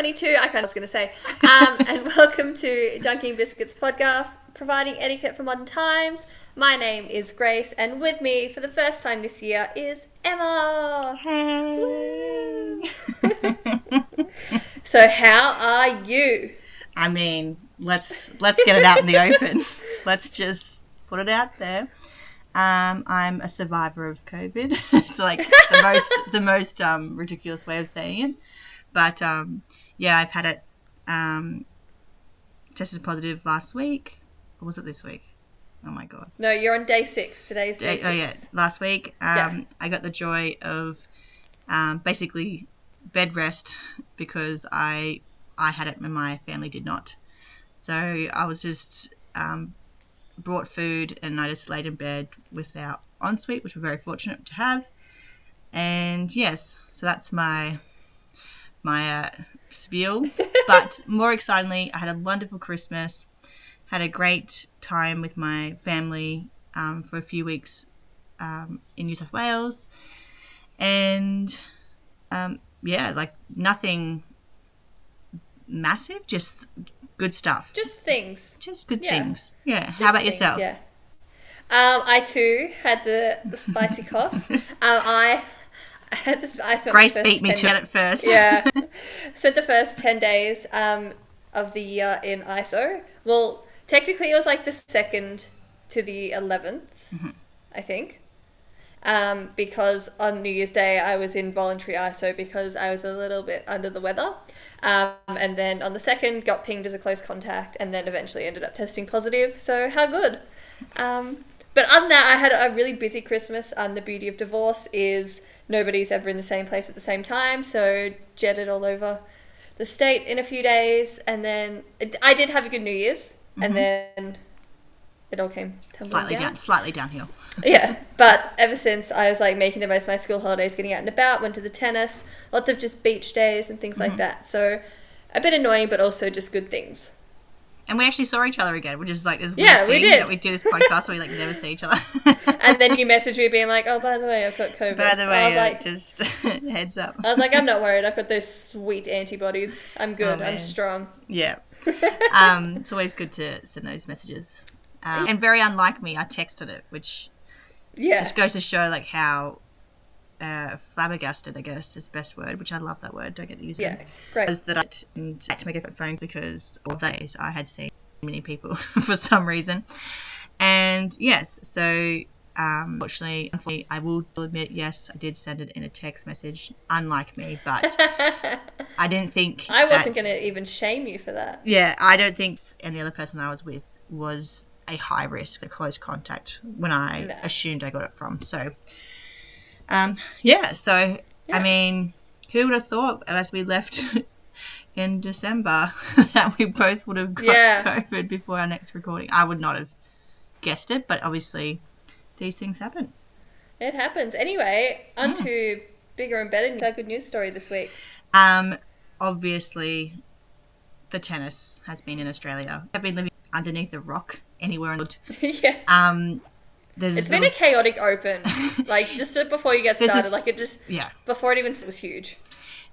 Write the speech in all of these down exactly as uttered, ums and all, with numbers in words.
twenty-two. I kind of was going to say. Um, and welcome to Dunking Biscuits Podcast, providing etiquette for modern times. My name is Grace, and with me for the first time this year is Emma. Hey. So how are you? I mean, let's let's get it out in the open. Let's just put it out there. Um, I'm a survivor of COVID. It's like the most the most um, ridiculous way of saying it. But um, yeah, I've had it um, tested positive last week. Or was it this week? Oh my god! No, you're on day six. Today's day, day six. Oh yeah, last week. Um, yeah. I got the joy of um, basically bed rest because I I had it and my family did not. So I was just. Um, brought food and I just laid in bed with our ensuite, which we're very fortunate to have. And yes, so that's my my uh, spiel. But more excitingly, I had a wonderful Christmas, had a great time with my family um, for a few weeks um, in New South Wales. And um, yeah, like nothing massive, just good stuff. Just things. Just good yeah. things. Yeah. Just How about things, yourself? Yeah. Um, I too had the, the spicy cough. um, I, I had this. I spent Grace beat me to it at first. Yeah. Spent the first ten days um, of the year in I S O. Well, technically it was like the second to the eleventh, mm-hmm. I think, um, because on New Year's Day I was in voluntary I S O because I was a little bit under the weather. Um, and then on the second got pinged as a close contact and then eventually ended up testing positive. So how good. Um, but other than that, I had a really busy Christmas. Um, the beauty of divorce is nobody's ever in the same place at the same time. So jetted all over the state in a few days. And then it, I did have a good New Year's mm-hmm. and then it all came tumbling slightly down. down. Slightly downhill. Yeah. But ever since I was like making the most of my school holidays, getting out and about, went to the tennis, lots of just beach days and things mm-hmm. like that. So a bit annoying, but also just good things. And we actually saw each other again, which is like this weird yeah, thing we that we do this podcast where we like never see each other. And then you message me being like, oh, by the way, I've got COVID. By the way, I was yeah, like, just heads up. I was like, I'm not worried. I've got those sweet antibodies. I'm good. Oh, I'm strong. Yeah. Um, it's always good to send those messages. Um, and very unlike me, I texted it, which yeah. just goes to show like how uh, flabbergasted, I guess, is the best word, which I love that word, don't get to use it. Yeah, great. Was that I had to make a phone because all days I had seen many people for some reason. And yes, so um, fortunately, unfortunately, I will admit, yes, I did send it in a text message, unlike me, but I didn't think I wasn't going to even shame you for that. Yeah, I don't think and the other person I was with was a high risk, a close contact when I no. assumed I got it from. So, um, yeah, so, yeah. I mean, who would have thought as we left in December that we both would have got yeah. COVID before our next recording? I would not have guessed it, but obviously these things happen. It happens. Anyway, on to yeah. bigger and better. Our good news story this week. Um, obviously, the tennis has been in Australia. I've been living underneath a rock anywhere in the world. Yeah. Um, there's it's been little... a chaotic open. Like, just before you get started, is, like, it just... Yeah. Before it even... It was huge.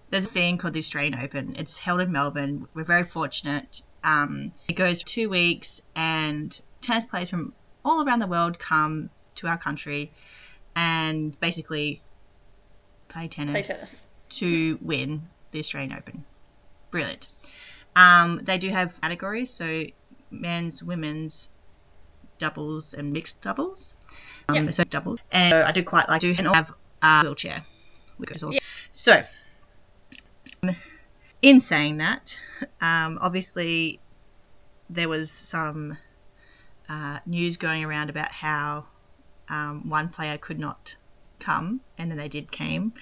There's a thing called the Australian Open. It's held in Melbourne. We're very fortunate. Um, it goes two weeks, and tennis players from all around the world come to our country and basically play tennis, play tennis. to win the Australian Open. Brilliant. Um, they do have categories, so men's, women's, doubles and mixed doubles. Um, yeah. So doubles. And so I do quite like to and have a wheelchair. Which is awesome. Yeah. So, um, in saying that, um, obviously there was some uh, news going around about how um, one player could not come and then they did came,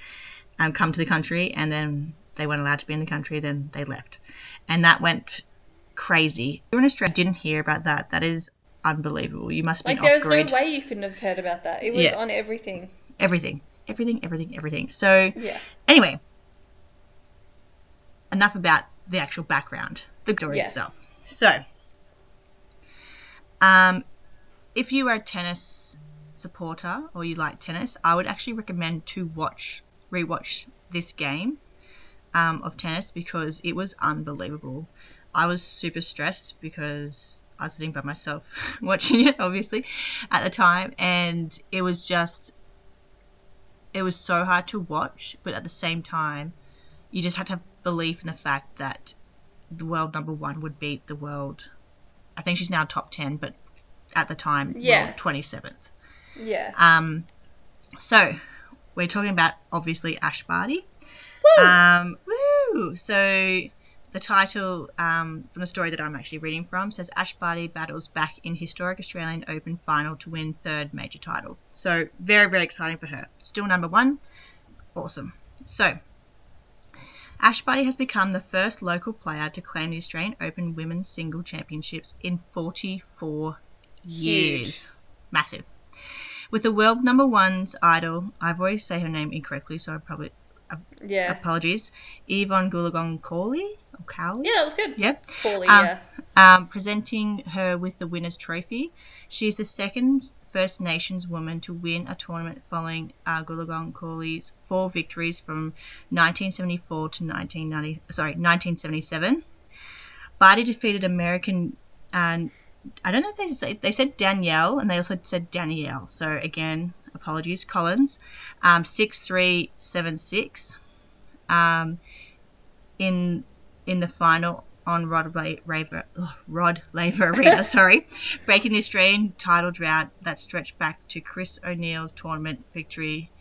um, come to the country and then they weren't allowed to be in the country, then they left. And that went crazy. You're in Australia, I didn't hear about that. That is unbelievable. You must be like there was no way you couldn't have heard about that. It was yeah. on everything. Everything, everything, everything, everything. So yeah. Anyway, enough about the actual background, the story yeah. itself. So, um, if you are a tennis supporter or you like tennis, I would actually recommend to watch, rewatch this game um, of tennis because it was unbelievable. I was super stressed because I was sitting by myself watching it, obviously, at the time. And it was just, it was so hard to watch. But at the same time, you just had to have belief in the fact that the world number one would beat the world. I think she's now top ten, but at the time, yeah, twenty-seventh. Yeah. Um. So we're talking about, obviously, Ash Barty. Woo! Um, woo! So the title um, from the story that I'm actually reading from says, Ash Barty battles back in historic Australian Open final to win third major title. So very, very exciting for her. Still number one. Awesome. So Ash Barty has become the first local player to claim the Australian Open Women's Single Championships in forty-four years. Huge. Massive. With the world number one's idol, I've always say her name incorrectly, so I probably uh, yeah. apologies. Yvonne Goolagong Cawley or Cowley. Yeah, that was good. Yep. Cawley, um, yeah. Um, presenting her with the winner's trophy. She is the second First Nations woman to win a tournament following uh, Goolagong Cawley's four victories from nineteen seventy-four to nineteen ninety. Sorry, nineteen seventy-seven. Barty defeated American and. I don't know if they said, they said Danielle, and they also said Danielle. So, again, apologies, Collins. Um, six three seven six um, in in the final on Rod Laver oh, Rod Laver Arena, sorry, breaking the Australian title drought that stretched back to Chris O'Neill's tournament victory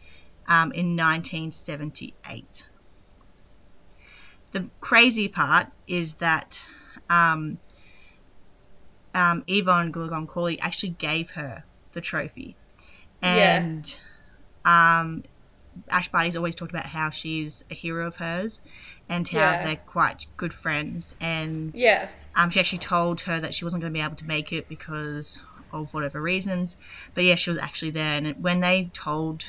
um, in nineteen seventy-eight. The crazy part is that... Um, Um, Yvonne Goolagong Cawley actually gave her the trophy. And yeah. um, Ash Barty's always talked about how she's a hero of hers and how yeah. they're quite good friends. And yeah. um, she actually told her that she wasn't going to be able to make it because of whatever reasons. But, yeah, she was actually there. And when they told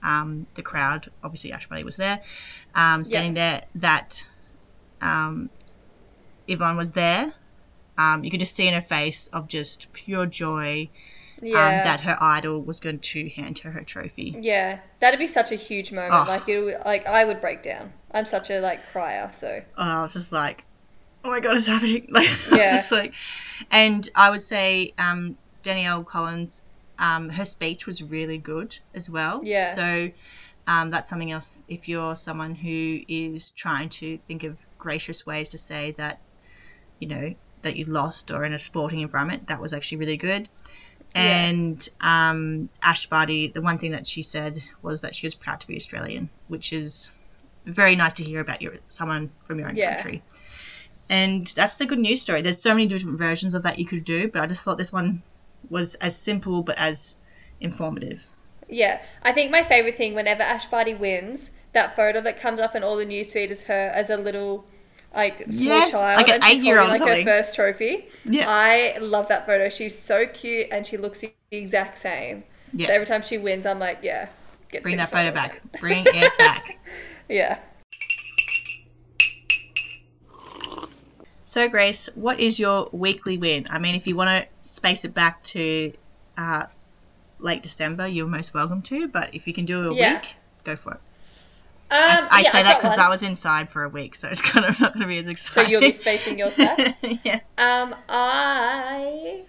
um, the crowd, obviously Ash Barty was there, um, standing yeah. there, that um, Yvonne was there. Um, you could just see in her face of just pure joy yeah. um, that her idol was going to hand her her trophy. Yeah, that'd be such a huge moment. Oh. Like it, like I would break down. I'm such a like crier. So oh, I was just like, oh my god, it's happening! Like yeah. I was just like, and I would say um, Danielle Collins, um, her speech was really good as well. Yeah. So um, that's something else. If you're someone who is trying to think of gracious ways to say that, you know, that you lost or in a sporting environment, that was actually really good. And yeah. um, Ash Barty, the one thing that she said was that she was proud to be Australian, which is very nice to hear about your someone from your own yeah. country. And that's the good news story. There's so many different versions of that you could do, but I just thought this one was as simple but as informative. Yeah. I think my favourite thing whenever Ash Barty wins, that photo that comes up in all the newsfeed is her as a little – like small yes, child like an and she's holding like something. Her first trophy. Yeah. I love that photo. She's so cute and she looks the exact same. Yeah. So every time she wins, I'm like, yeah. Get Bring that photo back. It. Bring it back. Yeah. So Grace, what is your weekly win? I mean, if you want to space it back to uh, late December, you're most welcome to, but if you can do it a yeah. week, go for it. Um, I, I yeah, say I that because I was inside for a week, so it's kind of not going to be as exciting. So you'll be spacing your stuff? Yeah. Um, I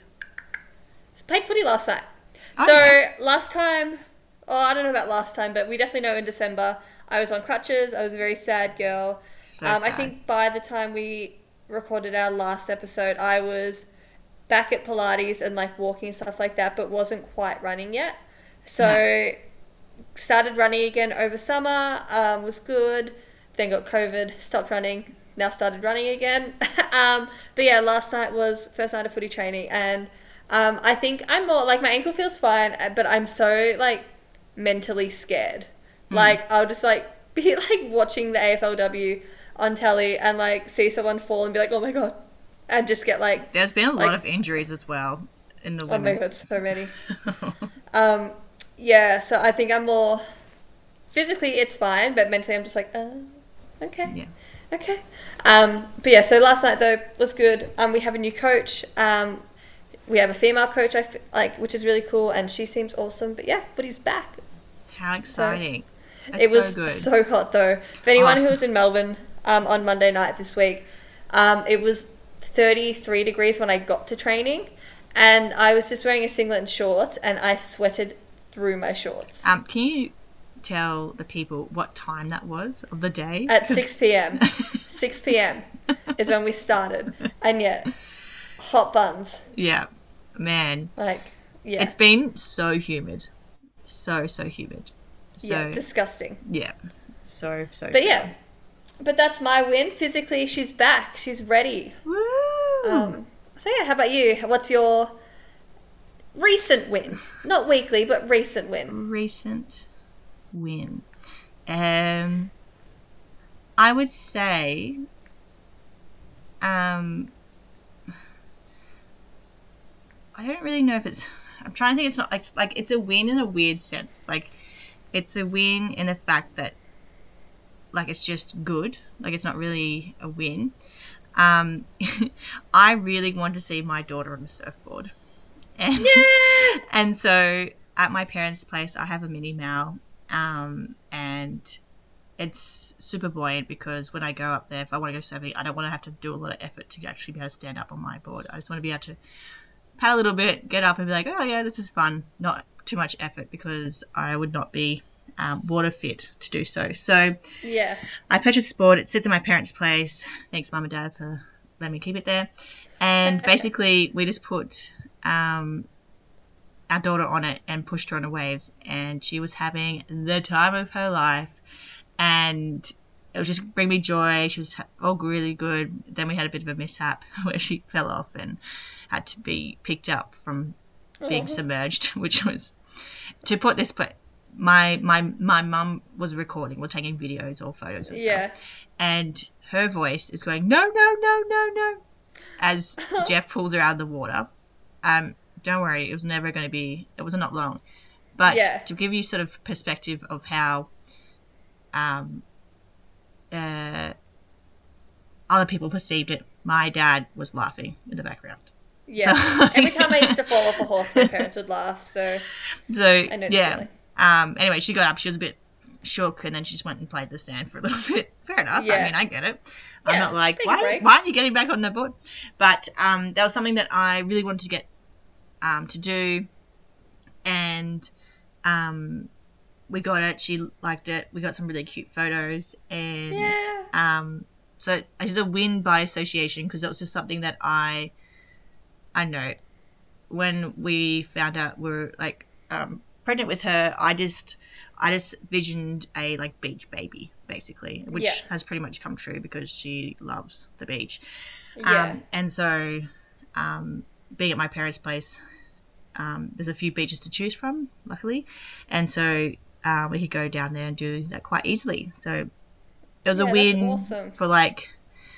played footy last night. Oh, so yeah. last time, oh, I don't know about last time, but we definitely know in December, I was on crutches. I was a very sad girl. So um, sad. I think by the time we recorded our last episode, I was back at Pilates and like walking and stuff like that, but wasn't quite running yet. So... No. Started running again over summer, um, was good, then got COVID, stopped running, now started running again. um, but yeah, last night was first night of footy training and um, I think I'm more, like my ankle feels fine, but I'm so like mentally scared. Mm. Like I'll just like be like watching the A F L W on telly and like see someone fall and be like, oh my God, and just get like. There's been a lot like, of injuries as well in the women's. Oh my God, so many. um, Yeah, so I think I'm more physically it's fine, but mentally I'm just like, oh, okay, yeah. okay. Um, but yeah, so last night though was good. Um, we have a new coach. Um, we have a female coach, I f- like, which is really cool, and she seems awesome. But yeah, footy's back. How exciting! So, it was so, good. So hot though. For anyone oh. who was in Melbourne, um, on Monday night this week. Um, it was thirty-three degrees when I got to training, and I was just wearing a singlet and shorts, and I sweated through my shorts. Um, can you tell the people what time that was of the day? At six p.m. six p.m. is when we started, and yeah, hot buns. Yeah, man. Like, yeah. It's been so humid. So, so humid. So, yeah, disgusting. Yeah, so, so But, humid. yeah, but that's my win. Physically, she's back. She's ready. Woo! Um, so, yeah, how about you? What's your recent win? Not weekly, but recent win. Recent win. Um, I would say... Um, I don't really know if it's... I'm trying to think. It's not it's like it's a win in a weird sense. Like, it's a win in the fact that, like, it's just good. Like, it's not really a win. Um, I really want to see my daughter on a surfboard, and yeah! and so at my parents' place, I have a mini Mal, um, and it's super buoyant because when I go up there, if I want to go surfing, I don't want to have to do a lot of effort to actually be able to stand up on my board. I just want to be able to pat a little bit, get up and be like, oh yeah, this is fun. Not too much effort because I would not be um, water fit to do so. So yeah, I purchased a board. It sits in my parents' place. Thanks, Mum and Dad, for letting me keep it there. And basically we just put um, our daughter on it and pushed her on the waves, and she was having the time of her life, and it was just bring me joy. She was all really good. Then we had a bit of a mishap where she fell off and had to be picked up from being mm-hmm. submerged, which was, to put this, but my my my mum was recording, we're taking videos or photos of yeah. stuff, and her voice is going no no no no no as Jeff pulls her out of the water. Um, don't worry, it was never going to be. It was not long, but yeah. to give you sort of perspective of how. Um, Uh, other people perceived it. My dad was laughing in the background. Yeah. So, like, every time I used to fall off a horse, my parents would laugh. So, so I know yeah. Um. Anyway, she got up. She was a bit shook, and then she just went and played the sand for a little bit. Fair enough. Yeah. I mean, I get it. Yeah, I'm not like why? Why aren't you getting back on the board? But um, that was something that I really wanted to get um to do, and um. We got it. She liked it. We got some really cute photos, and yeah. um, so it was a win by association because it was just something that I, I know, when we found out we're like um, pregnant with her, I just, I just visioned a like beach baby basically, which yeah. has pretty much come true because she loves the beach, yeah. um, and so um, being at my parents' place, um, there's a few beaches to choose from, luckily, and so. Uh, we could go down there and do that quite easily. So it was yeah, a win awesome. for like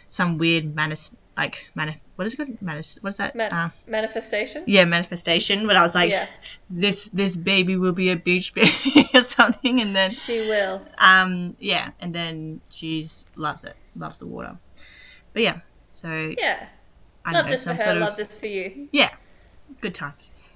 some weird manis like manif what is it called manis what is that Man- uh, manifestation? Yeah, manifestation. But I was like, yeah. this this baby will be a beach baby or something, and then she will. Um, yeah, and then she loves it, loves the water. But yeah, so yeah, I love know, this for her, sort of, love this for you. Yeah, good times.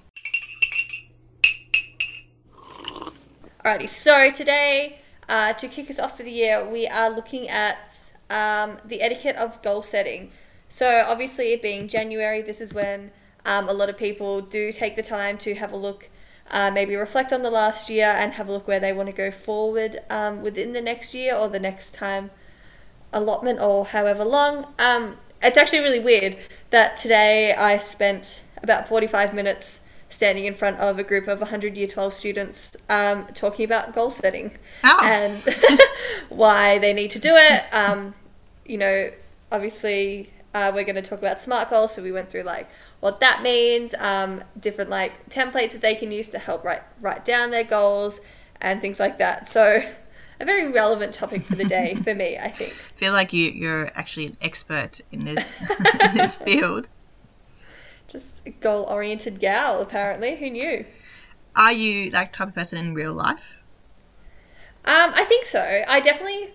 Alrighty, so today, uh, to kick us off for the year, we are looking at um, the etiquette of goal setting. So obviously it being January, this is when um, a lot of people do take the time to have a look, uh, maybe reflect on the last year and have a look where they want to go forward um, within the next year or the next time allotment or however long. Um, it's actually really weird that today I spent about forty-five minutes standing in front of a group of one hundred Year twelve students um, talking about goal setting Ow. and why they need to do it. Um, you know, obviously uh, we're going to talk about SMART goals, so we went through like what that means, um, different like templates that they can use to help write, write down their goals and things like that. So a very relevant topic for the day for me, I think. I feel like you, you're actually an expert in this, in this field. Just a goal-oriented gal, apparently. Who knew? Are you that type of person in real life? Um, I think so. I definitely,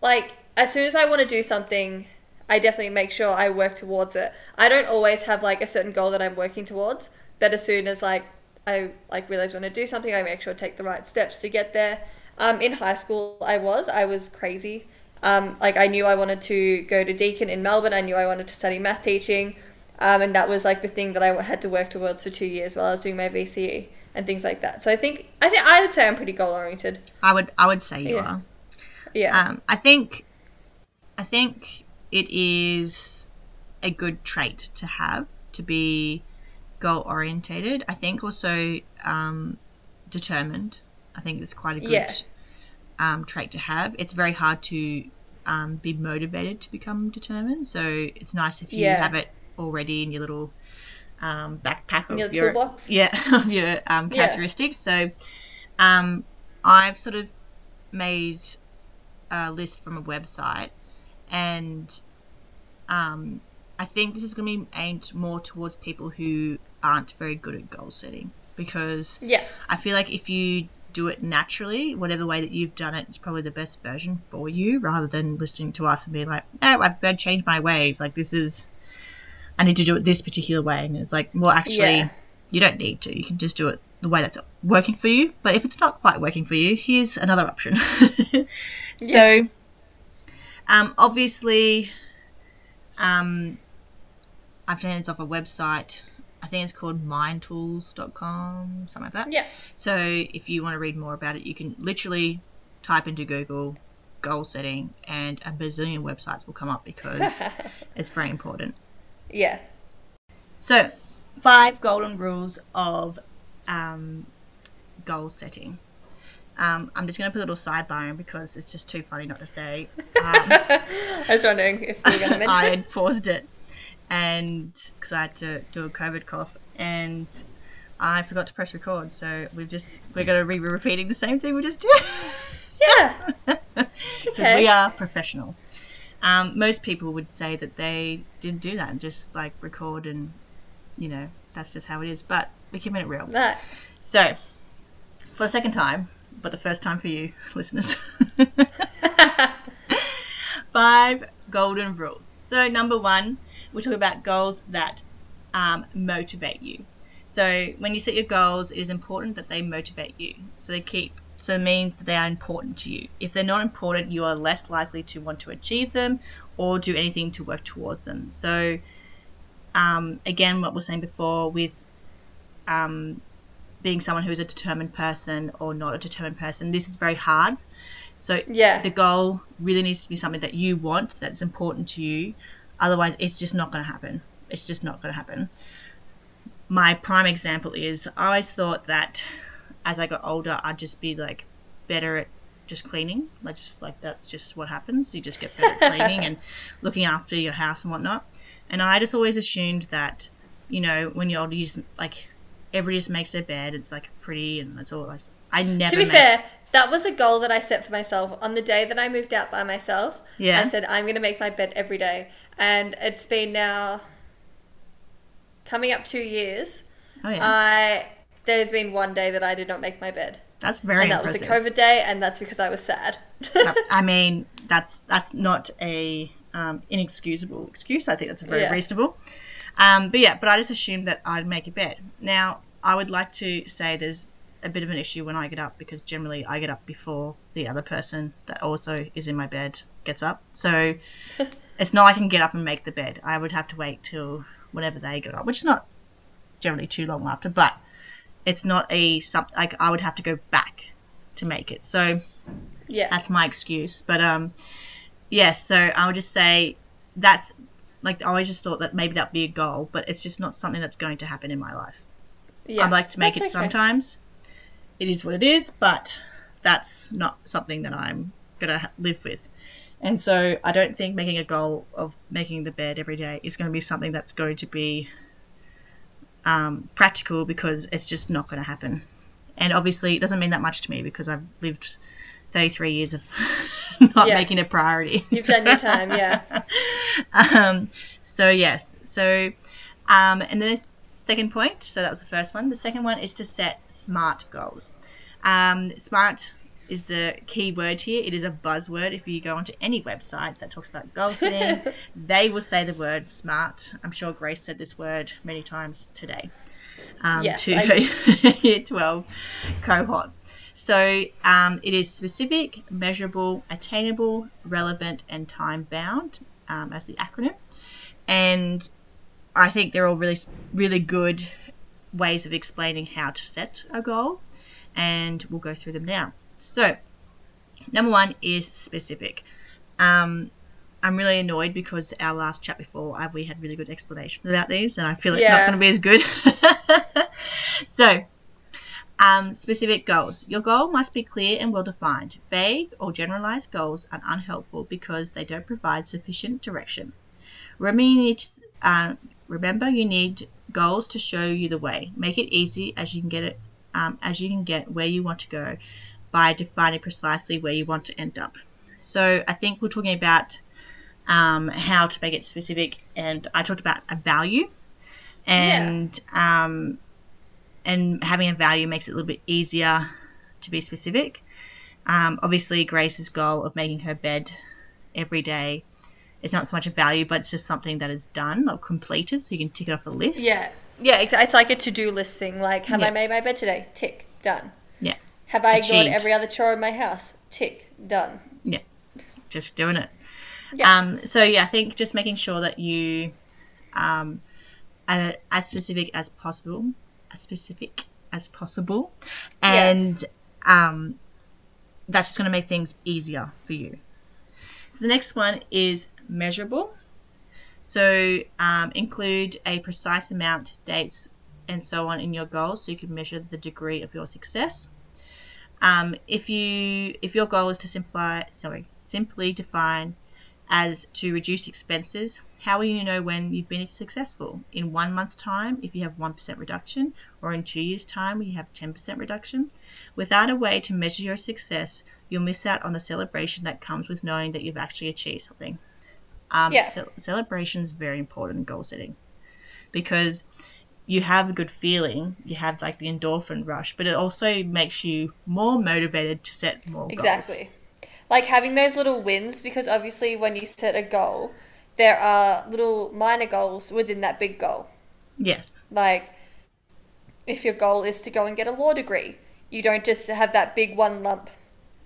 like, as soon as I want to do something, I definitely make sure I work towards it. I don't always have, like, a certain goal that I'm working towards, but as soon as, like, I, like, realise I want to do something, I make sure I take the right steps to get there. Um, in high school, I was. I was crazy Um, like I knew I wanted to go to Deakin in Melbourne. I knew I wanted to study math teaching. Um, and that was like the thing that I had to work towards for two years while I was doing my V C E and things like that. So I think, I think I would say I'm pretty goal oriented. I would, I would say you yeah. are. Yeah. Um, I think, I think it is a good trait to have, to be goal orientated. I think also, um, determined. I think it's quite a good yeah. um, trait to have. It's very hard to um, be motivated to become determined. So it's nice if you yeah. have it already in your little um, backpack of your, your toolbox. Yeah, of your um, characteristics. Yeah. So um, I've sort of made a list from a website, and um, I think this is going to be aimed more towards people who aren't very good at goal setting, because yeah. I feel like if you do it naturally, whatever way that you've done it, it's probably the best version for you, rather than listening to us and being like, oh, I've got to change my ways. Like, this is, I need to do it this particular way. And it's like, well, actually, yeah. you don't need to. You can just do it the way that's working for you. But if it's not quite working for you, here's another option. yeah. So, um, obviously, um, I've done it off a website. I think it's called mind tools dot com, something like that. Yeah. So if you want to read more about it, you can literally type into Google goal setting and a bazillion websites will come up, because it's very important. Yeah. So five golden rules of um, goal setting. Um, I'm just going to put a little sidebar in because it's just too funny not to say. Um, I was wondering if you were going to mention it. I had paused it. And because I had to do a COVID cough, and I forgot to press record, so we've just we're going to be repeating the same thing we just did. Yeah, because okay. we are professional. Um, most people would say that they didn't do that and just like record, and you know that's just how it is. But we keep it real. No. So for the second time, but the first time for you listeners, five golden rules. So number one. We talk about goals that um, motivate you. So when you set your goals, it is important that they motivate you. So they keep, so it means that they are important to you. If they're not important, you are less likely to want to achieve them or do anything to work towards them. So um, again, what we were saying before with um, being someone who is a determined person or not a determined person, this is very hard. So yeah. the goal really needs to be something that you want, that's important to you. Otherwise, it's just not going to happen. It's just not going to happen. My prime example is I always thought that as I got older, I'd just be like better at just cleaning. Like, just like that's just what happens. You just get better at cleaning and looking after your house and whatnot. And I just always assumed that, you know, when you're older, you just, like everybody just makes their bed. It's like pretty, and that's all. I, I never. To be made- fair. That was a goal that I set for myself on the day that I moved out by myself. Yeah. I said, I'm going to make my bed every day. And it's been now coming up two years. Oh, yeah. I, there's been one day that I did not make my bed. That's very impressive. And that was a COVID day, and that's because I was sad. I mean, that's that's not a um, inexcusable excuse. I think that's very yeah. reasonable. Um, but, yeah, but I just assumed that I'd make a bed. Now, I would like to say there's a bit of an issue when I get up, because generally I get up before the other person that also is in my bed gets up. So it's not I can get up and make the bed. I would have to wait till whenever they get up, which is not generally too long after, but it's not a sub like I would have to go back to make it. So yeah, that's my excuse. But um, yes, yeah, so I would just say that's like I always just thought that maybe that'd be a goal, but it's just not something that's going to happen in my life. Yeah, I'd like to make that's it okay. sometimes. It is what it is, but that's not something that I'm going to ha- live with. And so I don't think making a goal of making the bed every day is going to be something that's going to be um, practical, because it's just not going to happen. And obviously it doesn't mean that much to me, because I've lived thirty-three years of not yeah. making a priority. You've done your time, yeah. um, so, yes. So, um, and then second point, so that was the first one. The second one is to set SMART goals. Um, SMART is the key word here. It is a buzzword. If you go onto any website that talks about goal setting, they will say the word SMART. I'm sure Grace said this word many times today um, yes, to her year twelve cohort. So um, it is specific, measurable, attainable, relevant, and time-bound um, as the acronym. And I think they're all really, really good ways of explaining how to set a goal, and we'll go through them now. So number one is specific. Um, I'm really annoyed because our last chat before, I, we had really good explanations about these, and I feel it's yeah. not going to be as good. So um, specific goals. Your goal must be clear and well-defined. Vague or generalized goals are unhelpful because they don't provide sufficient direction. Remember, you need goals to show you the way. Make it easy as you can get it, um, as you can get where you want to go by defining precisely where you want to end up. So I think we're talking about um, how to make it specific, and I talked about a value, and yeah. um, and having a value makes it a little bit easier to be specific. Um, obviously, Grace's goal of making her bed every day, it's not so much a value, but it's just something that is done or completed, so you can tick it off a list. Yeah, yeah, it's like a to-do list thing. Like, have yeah. I made my bed today? Tick, done. Yeah. Have I Achieved. ignored every other chore in my house? Tick, done. Yeah, just doing it. Yeah. Um. So yeah, I think just making sure that you, um, are as specific as possible, as specific as possible, and yeah. um, that's just going to make things easier for you. So the next one is measurable. So um, include a precise amount, dates, and so on in your goals, so you can measure the degree of your success. Um, if you if your goal is to simplify, sorry, simply define as to reduce expenses, how will you know when you've been successful? In one month's time, if you have one percent reduction, or in two years' time, you have ten percent reduction. Without a way to measure your success, you'll miss out on the celebration that comes with knowing that you've actually achieved something. Um, yeah. ce- celebration is very important in goal setting, because you have a good feeling, you have like the endorphin rush, but it also makes you more motivated to set more exactly. goals. Exactly. Like having those little wins, because obviously when you set a goal, there are little minor goals within that big goal. Yes. Like if your goal is to go and get a law degree, you don't just have that big one lump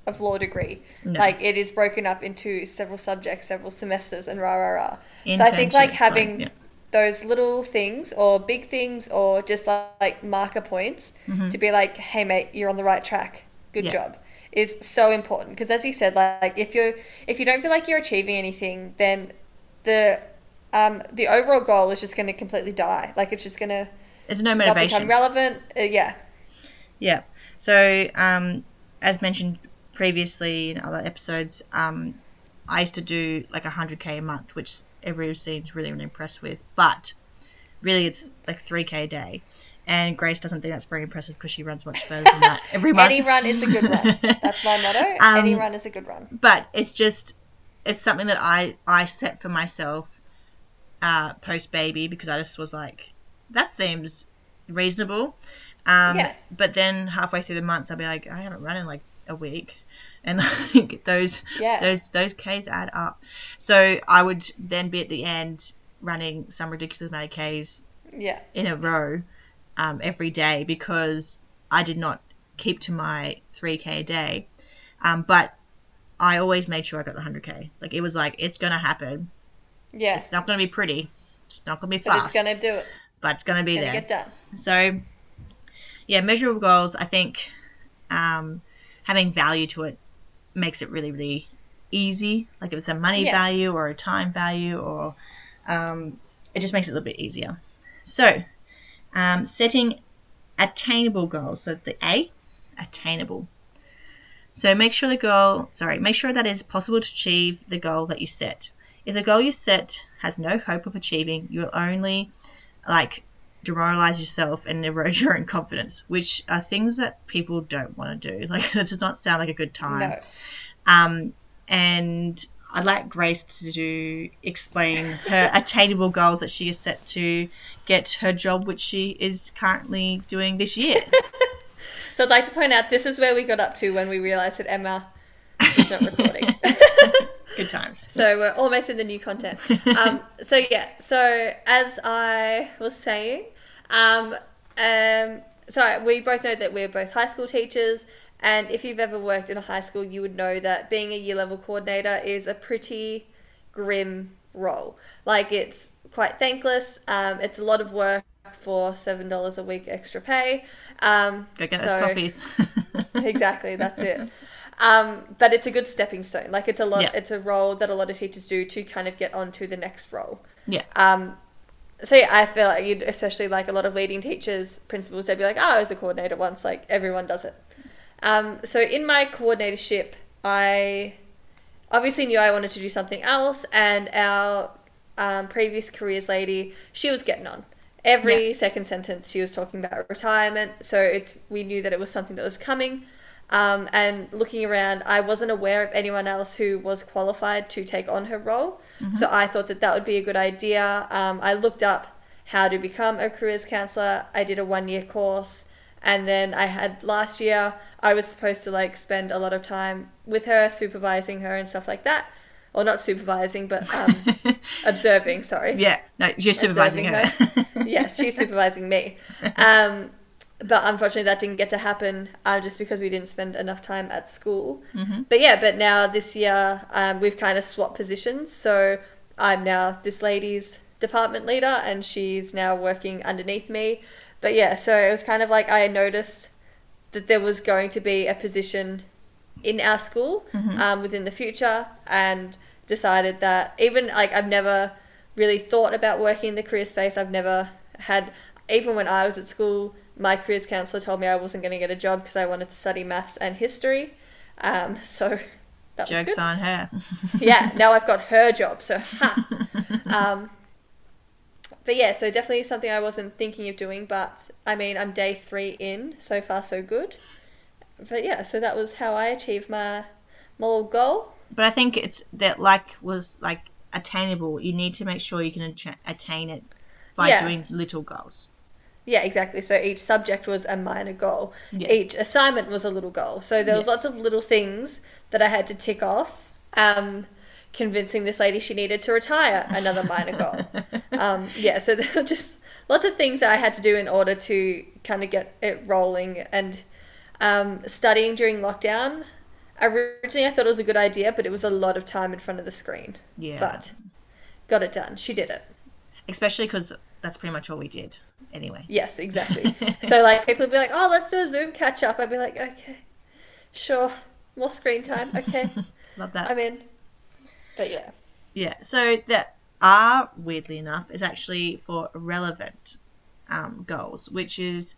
of law degree. No. Like it is broken up into several subjects, several semesters, and rah rah rah. So I think like having like, yeah. those little things or big things or just like, like marker points mm-hmm. to be like, hey mate, you're on the right track. Good yeah. job is so important, because as you said, like, like if you if you don't feel like you're achieving anything, then the um the overall goal is just going to completely die. Like it's just going to it's no motivation. Not become relevant. Uh, yeah. Yeah. So um as mentioned previously in other episodes, um, I used to do like one hundred k a month, which everyone seems really, really impressed with, but really it's like three k a day, and Grace doesn't think that's very impressive because she runs much further than that every month. Any run is a good run. That's my motto. Um, Any run is a good run. But it's just it's something that I, I set for myself uh, post-baby, because I just was like, that seems reasonable. Um, yeah. But then halfway through the month I'll be like, I haven't run in like a week. And like those yeah. those those Ks add up. So I would then be at the end running some ridiculous amount of Ks yeah. in a row um, every day, because I did not keep to my three k a day. Um, but I always made sure I got the one hundred k. Like it was like, it's going to happen. Yeah. It's not going to be pretty. It's not going to be fast. But it's going to do it. But it's going to be there. Get done. So yeah, measurable goals, I think um, having value to it makes it really, really easy. Like if it's a money yeah. value or a time value, or um, it just makes it a little bit easier. So um, setting attainable goals. So the A, attainable. So make sure the goal, sorry, make sure that it is possible to achieve the goal that you set. If the goal you set has no hope of achieving, you'll only like demoralize yourself and erode your own confidence, which are things that people don't want to do. Like it does not sound like a good time. No. Um, and I'd like Grace to do, explain her attainable goals that she is set to get her job, which she is currently doing this year. So I'd like to point out, this is where we got up to when we realised that Emma was not recording. Good times. So we're almost in the new content. Um, so yeah, so as I was saying, um, um, so we both know that we're both high school teachers, And if you've ever worked in a high school, you would know that being a year level coordinator is a pretty grim role. Like, it's quite thankless. Um, it's a lot of work for seven dollars a week extra pay. Um, Go get so, us coffees. Exactly. That's it. Um, but it's a good stepping stone. Like, it's a lot, yeah. it's a role that a lot of teachers do to kind of get onto the next role. Yeah. Um, so yeah, I feel like you'd, especially like a lot of leading teachers, principals, they'd be like, oh, I was a coordinator once, like everyone does it. Um, so in my coordinatorship, I obviously knew I wanted to do something else, and our um, previous careers lady, she was getting on. Every yeah. second sentence she was talking about retirement, so it's we knew that it was something that was coming. Um, and looking around, I wasn't aware of anyone else who was qualified to take on her role. Mm-hmm. So I thought that that would be a good idea. Um, I looked up how to become a careers counsellor. I did a one-year course. And then I had last year, I was supposed to like spend a lot of time with her, supervising her and stuff like that. Or not supervising, but um, observing, sorry. Yeah, no, you're supervising her. her. Yes, she's supervising me. Um, but unfortunately that didn't get to happen uh, just because we didn't spend enough time at school. Mm-hmm. But yeah, but now this year um, we've kind of swapped positions. So I'm now this lady's department leader and she's now working underneath me. But yeah, so it was kind of like I noticed that there was going to be a position in our school mm-hmm. um, within the future, and decided that even like I've never really thought about working in the career space. I've never had, even when I was at school, my careers counsellor told me I wasn't going to get a job because I wanted to study maths and history. Um, so that was good. Joke's on her. Yeah, now I've got her job, so ha. Um, But yeah, so definitely something I wasn't thinking of doing, but I mean, I'm day three in, so far so good. But yeah, so that was how I achieved my, my little goal. But I think it's that like was like attainable. You need to make sure you can att- attain it by yeah. doing little goals. Yeah, exactly. So each subject was a minor goal. Yes. Each assignment was a little goal. So there was yeah. lots of little things that I had to tick off. Um, convincing this lady she needed to retire, another minor goal. Um, yeah, so there were just lots of things that I had to do in order to kind of get it rolling. And um, studying during lockdown, originally I thought it was a good idea, but it was a lot of time in front of the screen. Yeah. But got it done. She did it. Especially because that's pretty much all we did anyway. Yes, exactly. So like people would be like, oh, let's do a Zoom catch-up. I'd be like, okay, sure, more screen time. Okay. Love that. I'm in. But yeah. Yeah. So the R, weirdly enough, is actually for relevant um, goals, which is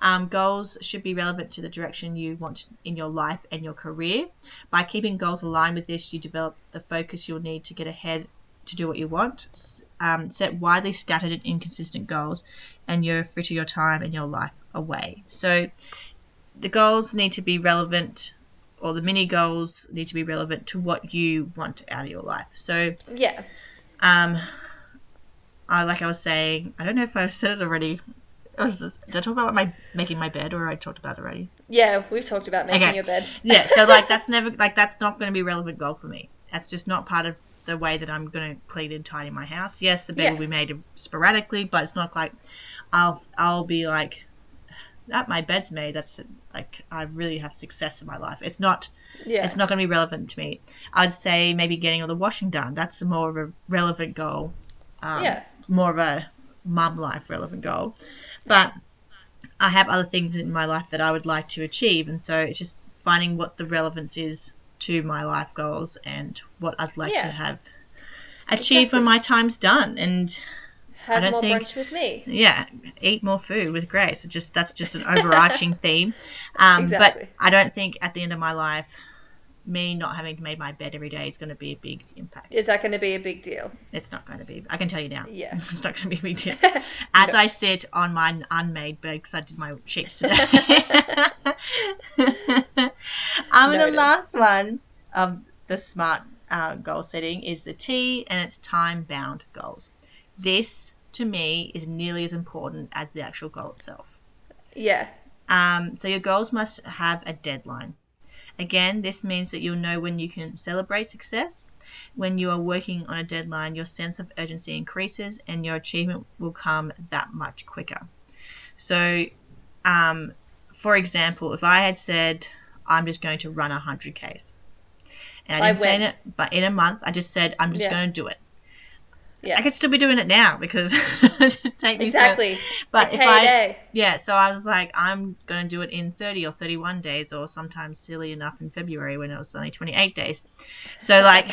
um, goals should be relevant to the direction you want in your life and your career. By keeping goals aligned with this, you develop the focus you'll need to get ahead to do what you want. Um, set widely scattered and inconsistent goals, and you fritter your time and your life away. So the goals need to be relevant, or the mini goals need to be relevant to what you want out of your life. So yeah, um, I like I was saying, I don't know if I said it already. I was just, did I talk about my making my bed, or I talked about it already? Yeah, we've talked about making okay. your bed. Yeah, so like that's never like that's not going to be a relevant goal for me. That's just not part of the way that I'm going to clean and tidy my house. Yes, the bed yeah. will be made sporadically, but it's not like I'll I'll be like. That my bed's made, that's like I really have success in my life. It's not yeah. it's not going to be relevant to me. I'd say maybe getting all the washing done. That's more of a relevant goal. Um, yeah. More of a mum life relevant goal. But I have other things in my life that I would like to achieve, and so it's just finding what the relevance is to my life goals and what I'd like yeah. to have achieved exactly. when my time's done. And have more think, brunch with me. Yeah, eat more food with Grace. It's just that's just an overarching theme. Um, exactly. But I don't think at the end of my life, me not having made my bed every day is going to be a big impact. Is that going to be a big deal? It's not going to be. I can tell you now. Yeah. It's not going to be a big deal. As no. I sit on my unmade bed because I did my sheets today. um, and the last one of the SMART uh, goal setting is the T, and it's time-bound goals. This, to me, is nearly as important as the actual goal itself. Yeah. Um, so your goals must have a deadline. Again, this means that you'll know when you can celebrate success. When you are working on a deadline, your sense of urgency increases and your achievement will come that much quicker. So, um, for example, if I had said I'm just going to run one hundred Ks. And I didn't say it, but in a month, I just said, I'm just yeah. going to do it. Yeah. I could still be doing it now because it take me exactly. So, but okay, if I day. yeah, so I was like, I'm going to do it in thirty or thirty-one days, or sometimes silly enough in February when it was only twenty-eight days. So like,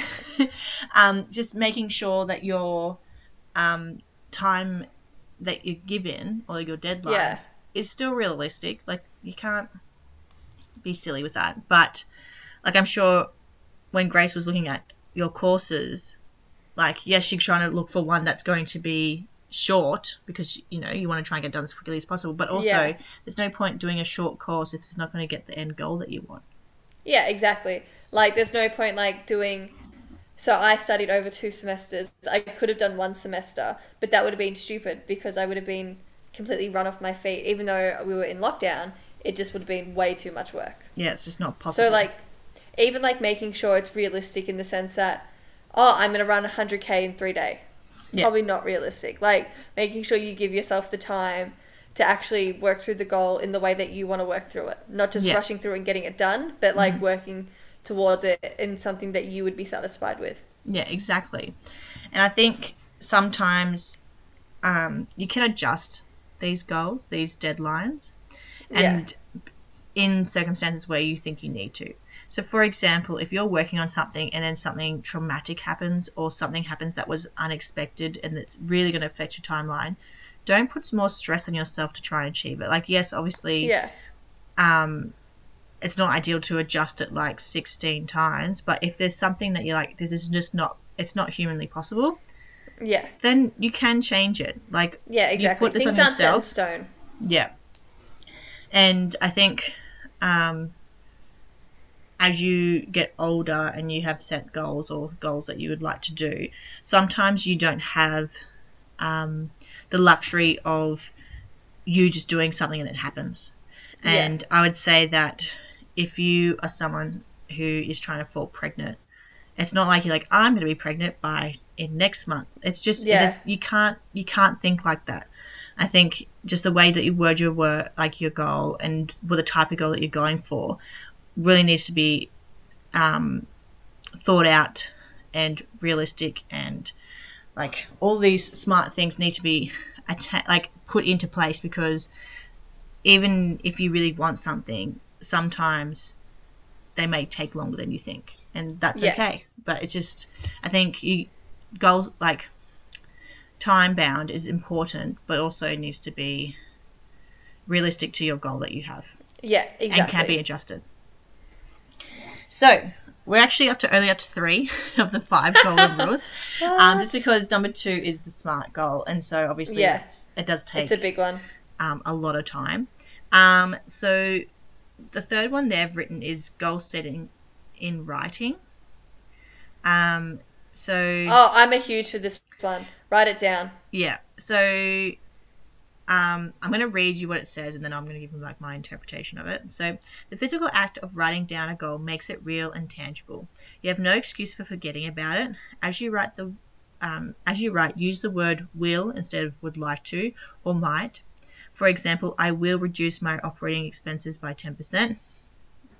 um, just making sure that your um time that you give in or your deadlines yeah. is still realistic. Like you can't be silly with that. But like I'm sure when Grace was looking at your courses. Like, yes, she's trying to look for one that's going to be short because, you know, you want to try and get done as quickly as possible. But also yeah. there's no point doing a short course if it's not going to get the end goal that you want. Yeah, exactly. Like there's no point like doing – so I studied over two semesters. I could have done one semester, but that would have been stupid because I would have been completely run off my feet. Even though we were in lockdown, it just would have been way too much work. Yeah, it's just not possible. So like even like making sure it's realistic in the sense that, oh, I'm going to run one hundred K in three days. Yeah. Probably not realistic. Like making sure you give yourself the time to actually work through the goal in the way that you want to work through it. Not just yeah. rushing through and getting it done, but like mm-hmm. working towards it in something that you would be satisfied with. Yeah, exactly. And I think sometimes um, you can adjust these goals, these deadlines, and yeah. in circumstances where you think you need to. So, for example, if you're working on something and then something traumatic happens or something happens that was unexpected and it's really going to affect your timeline, don't put more stress on yourself to try and achieve it. Like, yes, obviously, yeah. um, it's not ideal to adjust it like sixteen times, but if there's something that you're like, this is just not, it's not humanly possible, yeah, then you can change it. Like, yeah, exactly. You put this Things on yourself. Set in stone. Yeah. And I think, um, as you get older and you have set goals or goals that you would like to do, sometimes you don't have um, the luxury of you just doing something and it happens. And yeah. I would say that if you are someone who is trying to fall pregnant, it's not like you're like, I'm going to be pregnant by in next month. It's just yeah. it's, you can't you can't think like that. I think just the way that you word your word, like your goal and with the type of goal that you're going for, really needs to be um, thought out and realistic, and like all these smart things need to be atta- like put into place, because even if you really want something, sometimes they may take longer than you think, and that's yeah. okay. But it's just, I think you goals like time bound is important, but also needs to be realistic to your goal that you have. Yeah, exactly. And can be adjusted. So we're actually up to only up to three of the five golden rules, um, just because number two is the SMART goal, and so obviously yeah. it's, it does take it's a big one, um, a lot of time. Um, so the third one they've written is goal setting in writing. Um, so oh, I'm a huge for this one. Write it down. Yeah. So Um, I'm going to read you what it says, and then I'm going to give you like my interpretation of it. So, the physical act of writing down a goal makes it real and tangible. You have no excuse for forgetting about it. As you write, the, um, as you write, use the word will instead of would like to or might. For example, I will reduce my operating expenses by ten percent.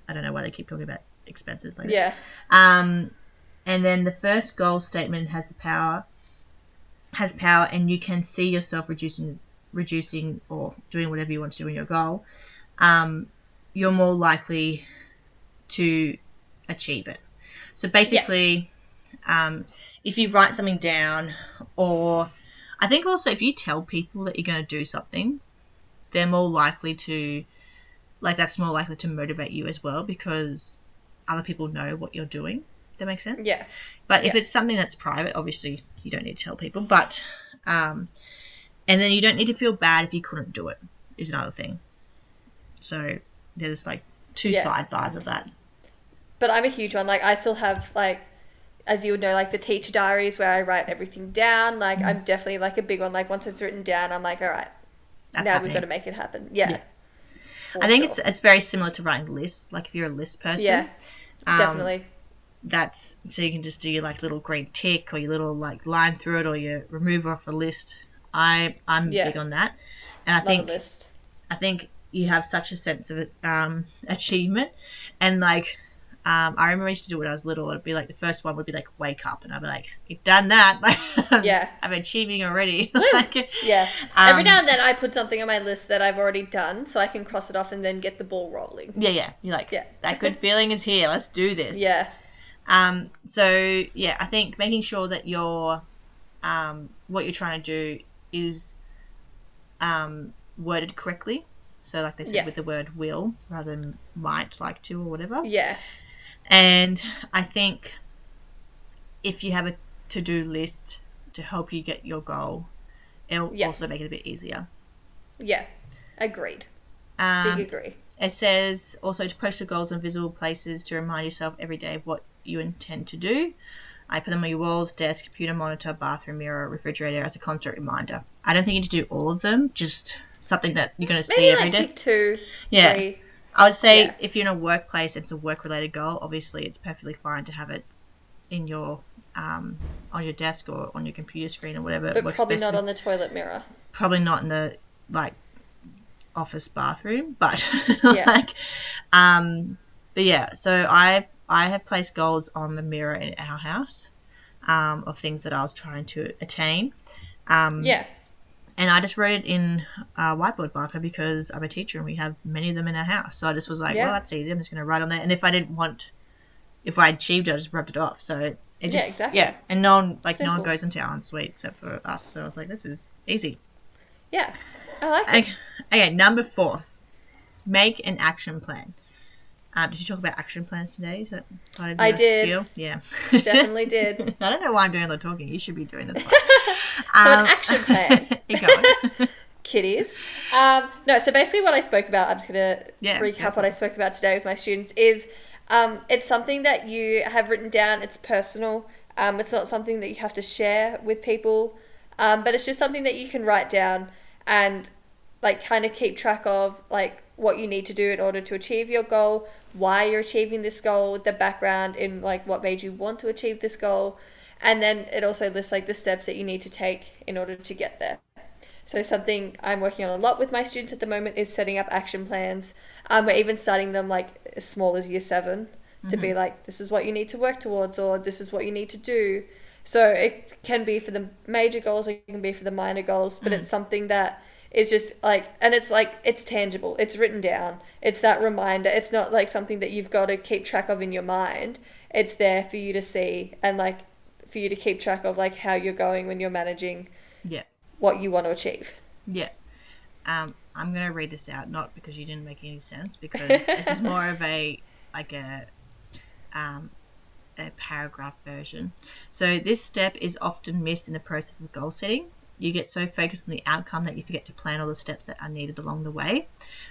I don't know why they keep talking about expenses like yeah. that. Um, and then the first goal statement has the power, has power, and you can see yourself reducing. reducing or doing whatever you want to do in your goal, um, you're more likely to achieve it. So basically, yeah. um, if you write something down, or I think also if you tell people that you're going to do something, they're more likely to, like that's more likely to motivate you as well, because other people know what you're doing. That makes sense? Yeah. But yeah. if it's something that's private, obviously you don't need to tell people, but um and then you don't need to feel bad if you couldn't do it, is another thing. So there's like two yeah. side bars of that. But I'm a huge one. Like I still have like, as you would know, like the teacher diaries where I write everything down. Like mm-hmm. I'm definitely like a big one. Like once it's written down, I'm like, all right, That's now happening. We've got to make it happen. Yeah. yeah. I think sure. it's it's very similar to writing lists. Like if you're a list person. Yeah, um, definitely. That's so you can just do your like little green tick or your little like line through it or your remove off the list. I, I'm yeah. big on that. And I Love think I think you have such a sense of um, achievement. And like, um, I remember I used to do it when I was little. It'd be like the first one would be like, wake up. And I'd be like, you've done that. Like, yeah. I'm achieving already. Like, yeah. Um, Every now and then I put something on my list that I've already done so I can cross it off and then get the ball rolling. Yeah, yeah. You're like, yeah. That good feeling is here. Let's do this. Yeah. Um, so yeah, I think making sure that your, um, what you're trying to do is, um, worded correctly. So like they said, yeah. with the word will rather than might, like to, or whatever. Yeah. And I think if you have a to-do list to help you get your goal, it'll yeah. also make it a bit easier. Yeah. Agreed. Um, Big agree. It says also to post your goals in visible places to remind yourself every day of what you intend to do. I put them on your walls, desk, computer monitor, bathroom mirror, refrigerator as a constant reminder. I don't think you need to do all of them, just something that you're going to see every like day. Maybe like two, yeah. three. I would say yeah. if you're in a workplace and it's a work-related goal, obviously it's perfectly fine to have it in your um, on your desk or on your computer screen or whatever. But probably not on the toilet mirror. Probably not in the, like, office bathroom, but yeah. like um but yeah so I've I have placed goals on the mirror in our house um of things that I was trying to attain um yeah and I just wrote it in a whiteboard marker because I'm a teacher and we have many of them in our house, so I just was like yeah. well, that's easy, I'm just going to write on there, and if I didn't want if I achieved it I just rubbed it off, so it just yeah, exactly. yeah. and no one like Simple. no one goes into our ensuite except for us, so I was like, this is easy. yeah I like it. Okay, okay, number four. Make an action plan. Uh, did you talk about action plans today? Is that part of your I did. Skill? Yeah. Definitely did. I don't know why I'm doing all the talking. You should be doing this one. um, so an action plan. Keep going. Kiddies. Um, no, so basically what I spoke about, I'm just going to yeah, recap yeah. what I spoke about today with my students, is um, it's something that you have written down. It's personal. Um, it's not something that you have to share with people, um, but it's just something that you can write down and like kind of keep track of, like what you need to do in order to achieve your goal, why you're achieving this goal, the background in like what made you want to achieve this goal. And then it also lists like the steps that you need to take in order to get there. So something I'm working on a lot with my students at the moment is setting up action plans. Um, we're even starting them like as small as year seven mm-hmm. to be like, this is what you need to work towards, or this is what you need to do. So it can be for the major goals, or it can be for the minor goals, but mm. it's something that is just like, and it's like, it's tangible, it's written down, it's that reminder. It's not like something that you've got to keep track of in your mind. It's there for you to see and like for you to keep track of like how you're going when you're managing yeah. what you want to achieve. Yeah. Um, I'm going to read this out, not because you didn't make any sense, because this is more of a, like a, um, a paragraph version. So this step is often missed in the process of goal setting. You get so focused on the outcome that you forget to plan all the steps that are needed along the way.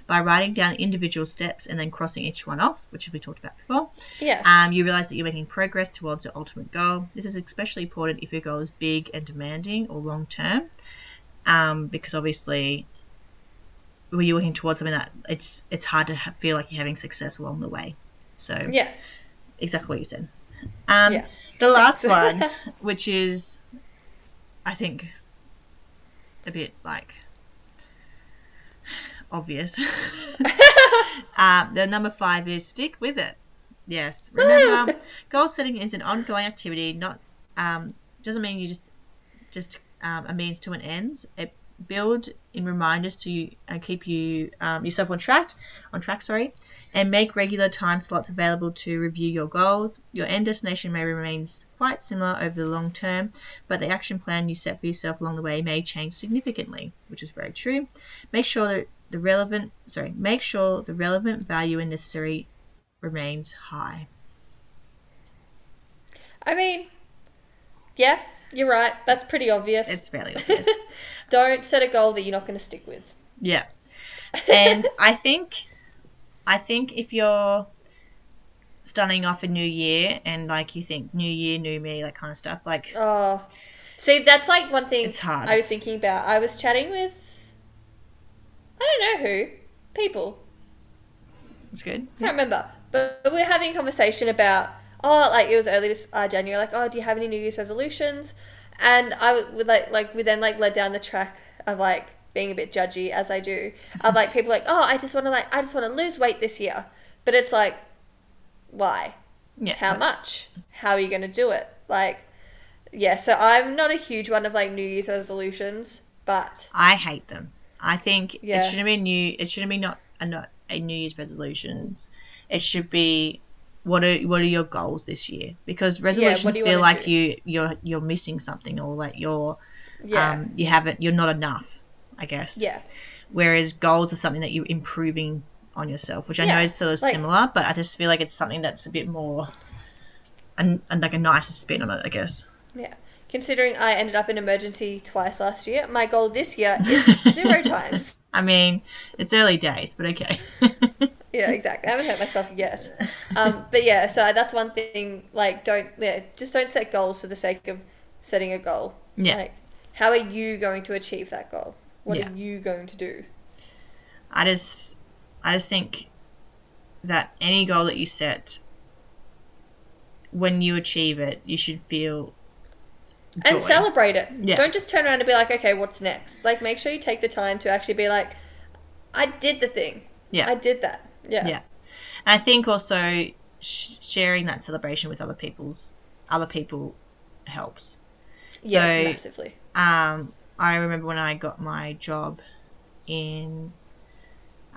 By writing down individual steps and then crossing each one off, which we talked about before, yeah. um, you realize that you're making progress towards your ultimate goal. This is especially important if your goal is big and demanding or long-term, um, because obviously when you're working towards something that it's it's hard to ha- feel like you're having success along the way. So yeah, exactly what you said. Um, yeah. The last one, which is, I think, a bit like obvious. um, the number five is stick with it. Yes. Remember, goal setting is an ongoing activity. Not um, doesn't mean you just just um, a means to an end. It builds in reminders to you and keep you um, yourself on track. On track, sorry. And make regular time slots available to review your goals. Your end destination may remain quite similar over the long term, but the action plan you set for yourself along the way may change significantly, which is very true. Make sure that the relevant, sorry, make sure the relevant value and necessary remains high. I mean, yeah, you're right. That's pretty obvious. It's fairly obvious. Don't set a goal that you're not going to stick with. Yeah. And I think... I think if you're starting off a new year and, like, you think new year, new me, that kind of stuff, like... Oh. See, that's, like, one thing it's hard. I was thinking about. I was chatting with, I don't know who, people. That's good. I can't remember. But we were having a conversation about, oh, like, it was early this, uh, January, like, oh, do you have any New Year's resolutions? And I would, like, like we then, like, led down the track of, like, being a bit judgy as I do, of like people like, oh, I just want to like, I just want to lose weight this year. But it's like, why? Yeah. How much? How are you going to do it? Like, yeah. So I'm not a huge one of like New Year's resolutions, but I hate them. I think yeah. it shouldn't be new. It shouldn't be not a not a New Year's resolutions. It should be what are what are your goals this year? Because resolutions yeah, feel like do? you you're you're missing something, or like you're yeah. um you haven't you're not enough, I guess. Yeah. Whereas goals are something that you're improving on yourself, which I yeah. know is sort of like, similar, but I just feel like it's something that's a bit more and like a nicer spin on it, I guess. Yeah. Considering I ended up in emergency twice last year, my goal this year is zero times. I mean, it's early days, but okay. Yeah, exactly. I haven't hurt myself yet. Um, but yeah, so that's one thing, like don't, yeah, just don't set goals for the sake of setting a goal. Yeah. Like, how are you going to achieve that goal? What yeah. are you going to do? I just, I just think that any goal that you set, when you achieve it, you should feel joy. And celebrate it. Yeah. Don't just turn around and be like, okay, what's next? Like, make sure you take the time to actually be like, I did the thing. Yeah. I did that. Yeah. Yeah. And I think also sh- sharing that celebration with other people's other people helps. Yeah, so, massively. Um, I remember when I got my job in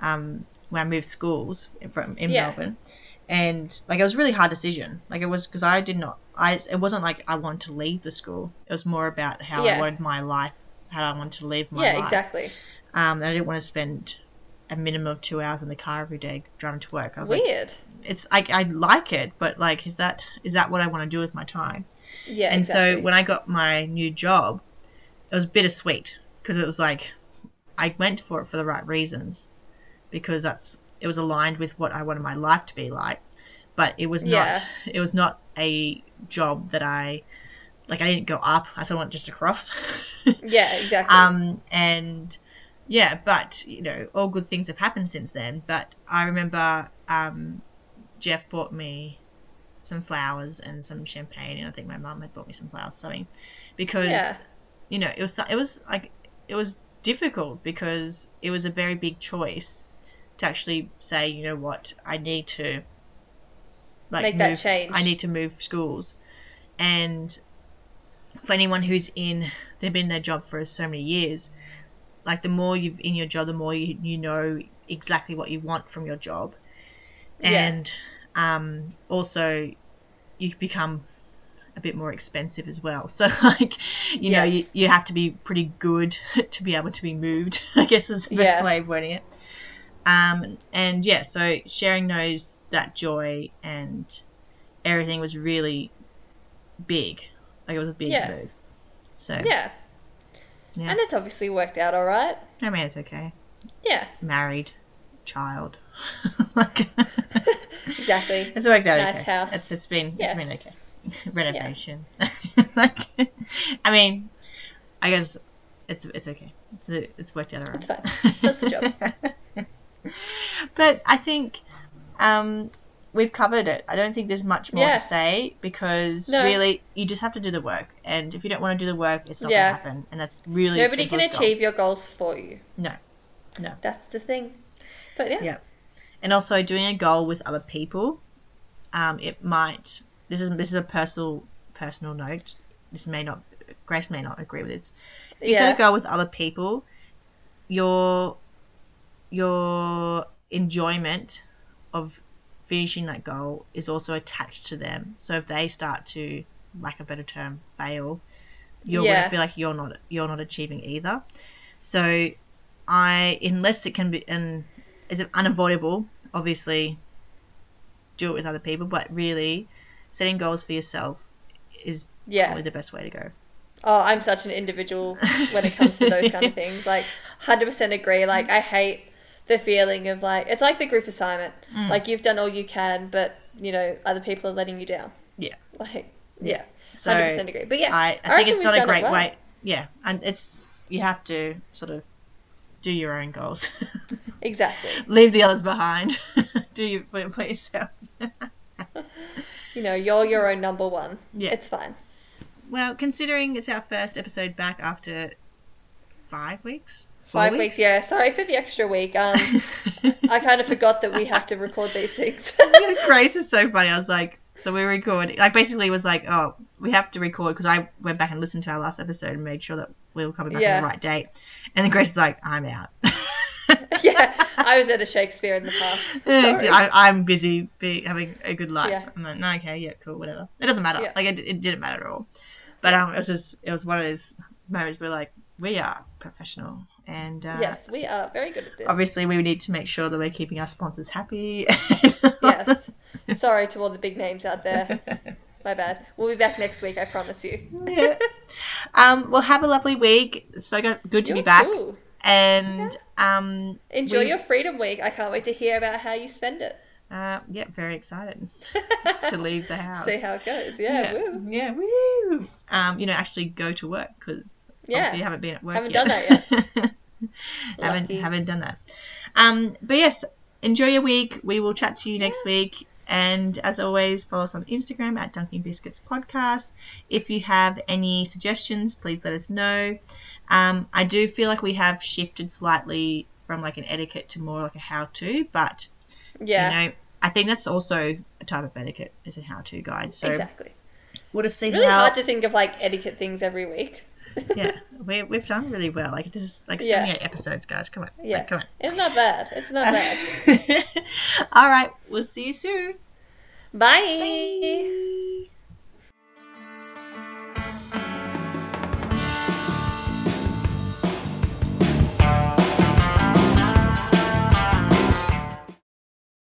um when I moved schools from in yeah. Melbourne. And, like, it was a really hard decision. Like, it was because I did not – I it wasn't like I wanted to leave the school. It was more about how yeah. I wanted my life, how I wanted to live my yeah, life. Yeah, exactly. Um, I didn't want to spend a minimum of two hours in the car every day driving to work. I was Weird. Like, it's – I I like it, but, like, is that is that what I want to do with my time? Yeah, And exactly. so when I got my new job, it was bittersweet because it was like I went for it for the right reasons because that's – it was aligned with what I wanted my life to be like, but it was yeah. not, it was not a job that I, like I didn't go up. I still went just across. Yeah, exactly. Um, and yeah, but you know, all good things have happened since then. But I remember, um, Jeff bought me some flowers and some champagne. And I think my mum had bought me some flowers, something because, yeah. you know, it was, it was like, it was difficult because it was a very big choice to actually say, you know what, I need to like make move, that change. I need to move schools. And for anyone who's in, they've been in their job for so many years, like the more you've in your job, the more you, you know exactly what you want from your job. And yeah. um, also you become a bit more expensive as well. So like, you yes. know, you, you have to be pretty good to be able to be moved, I guess is the best yeah. way of wording it. Um, and yeah, so sharing those, that joy and everything was really big. Like it was a big yeah. move. So yeah. yeah. And it's obviously worked out all right. I mean, it's okay. Yeah. Married, child. like, exactly. It's worked out nice okay. house. It's, it's been, yeah. it's been okay. Renovation. Yeah. like, I mean, I guess it's, it's okay. It's, it's worked out all right. It's fine. That's the job. But I think um, we've covered it. I don't think there's much more yeah. to say because no. really you just have to do the work. And if you don't want to do the work, it's not yeah. going to happen. And that's really nobody can achieve goal. Your goals for you. No, no, that's the thing. But yeah, yeah. And also doing a goal with other people. Um, it might. This is this is a personal personal note. This may not. Grace may not agree with this. If you yeah. set a goal with other people, you're your enjoyment of finishing that goal is also attached to them. So if they start to, lack of a better term, fail, you're yeah. going to feel like you're not you're not achieving either. So I, unless it can be, and is unavoidable, obviously do it with other people, but really setting goals for yourself is yeah. probably the best way to go. Oh, I'm such an individual when it comes to those kind of things. Like, one hundred percent agree. Like, I hate the feeling of like it's like the group assignment mm. like you've done all you can but you know other people are letting you down yeah like yeah, yeah. So one hundred percent agree but yeah I, I, I think it's not a great well. way yeah and it's you have to sort of do your own goals exactly leave the others behind do you for yourself you know you're your own number one yeah it's fine well considering it's our first episode back after five weeks Five weeks? weeks, yeah. Sorry for the extra week. Um, I kind of forgot that we have to record these things. Grace is so funny. I was like, so we're recording. Like, basically, it was like, oh, we have to record because I went back and listened to our last episode and made sure that we were coming back yeah. on the right date. And then Grace is like, I'm out. Yeah, I was at a Shakespeare in the park. Sorry. I, I'm busy be, having a good life. Yeah. I'm like, no, okay, yeah, cool, whatever. It doesn't matter. Yeah. Like, it, it didn't matter at all. But um, it was just, it was one of those moments where, like, we are professional, and uh, yes, we are very good at this. Obviously, we need to make sure that we're keeping our sponsors happy. Yes. Sorry to all the big names out there. My bad. We'll be back next week, I promise you. Yeah. Um. Well, have a lovely week. It's so good, good to you be back. Too. And yeah. um, enjoy we... your Freedom Week. I can't wait to hear about how you spend it. Uh. Yeah. Very excited. Just to leave the house. See how it goes. Yeah. Yeah. Woo. Yeah. Woo. Um. You know, actually go to work because. Yeah. Obviously you haven't been at work haven't yet. Haven't done that yet. haven't, haven't done that. Um, but yes, enjoy your week. We will chat to you yeah. next week. And as always, follow us on Instagram at Dunking Biscuits Podcast. If you have any suggestions, please let us know. Um, I do feel like we have shifted slightly from like an etiquette to more like a how-to, but yeah. you know, I think that's also a type of etiquette is a how-to guide. So exactly. We'll just see it's really how... hard to think of like etiquette things every week. Yeah, we, we've done really well. Like this is like seventy-eight yeah. episodes, guys. Come on, yeah, like, come on. It's not bad. It's not bad. All right, we'll see you soon. Bye. Bye.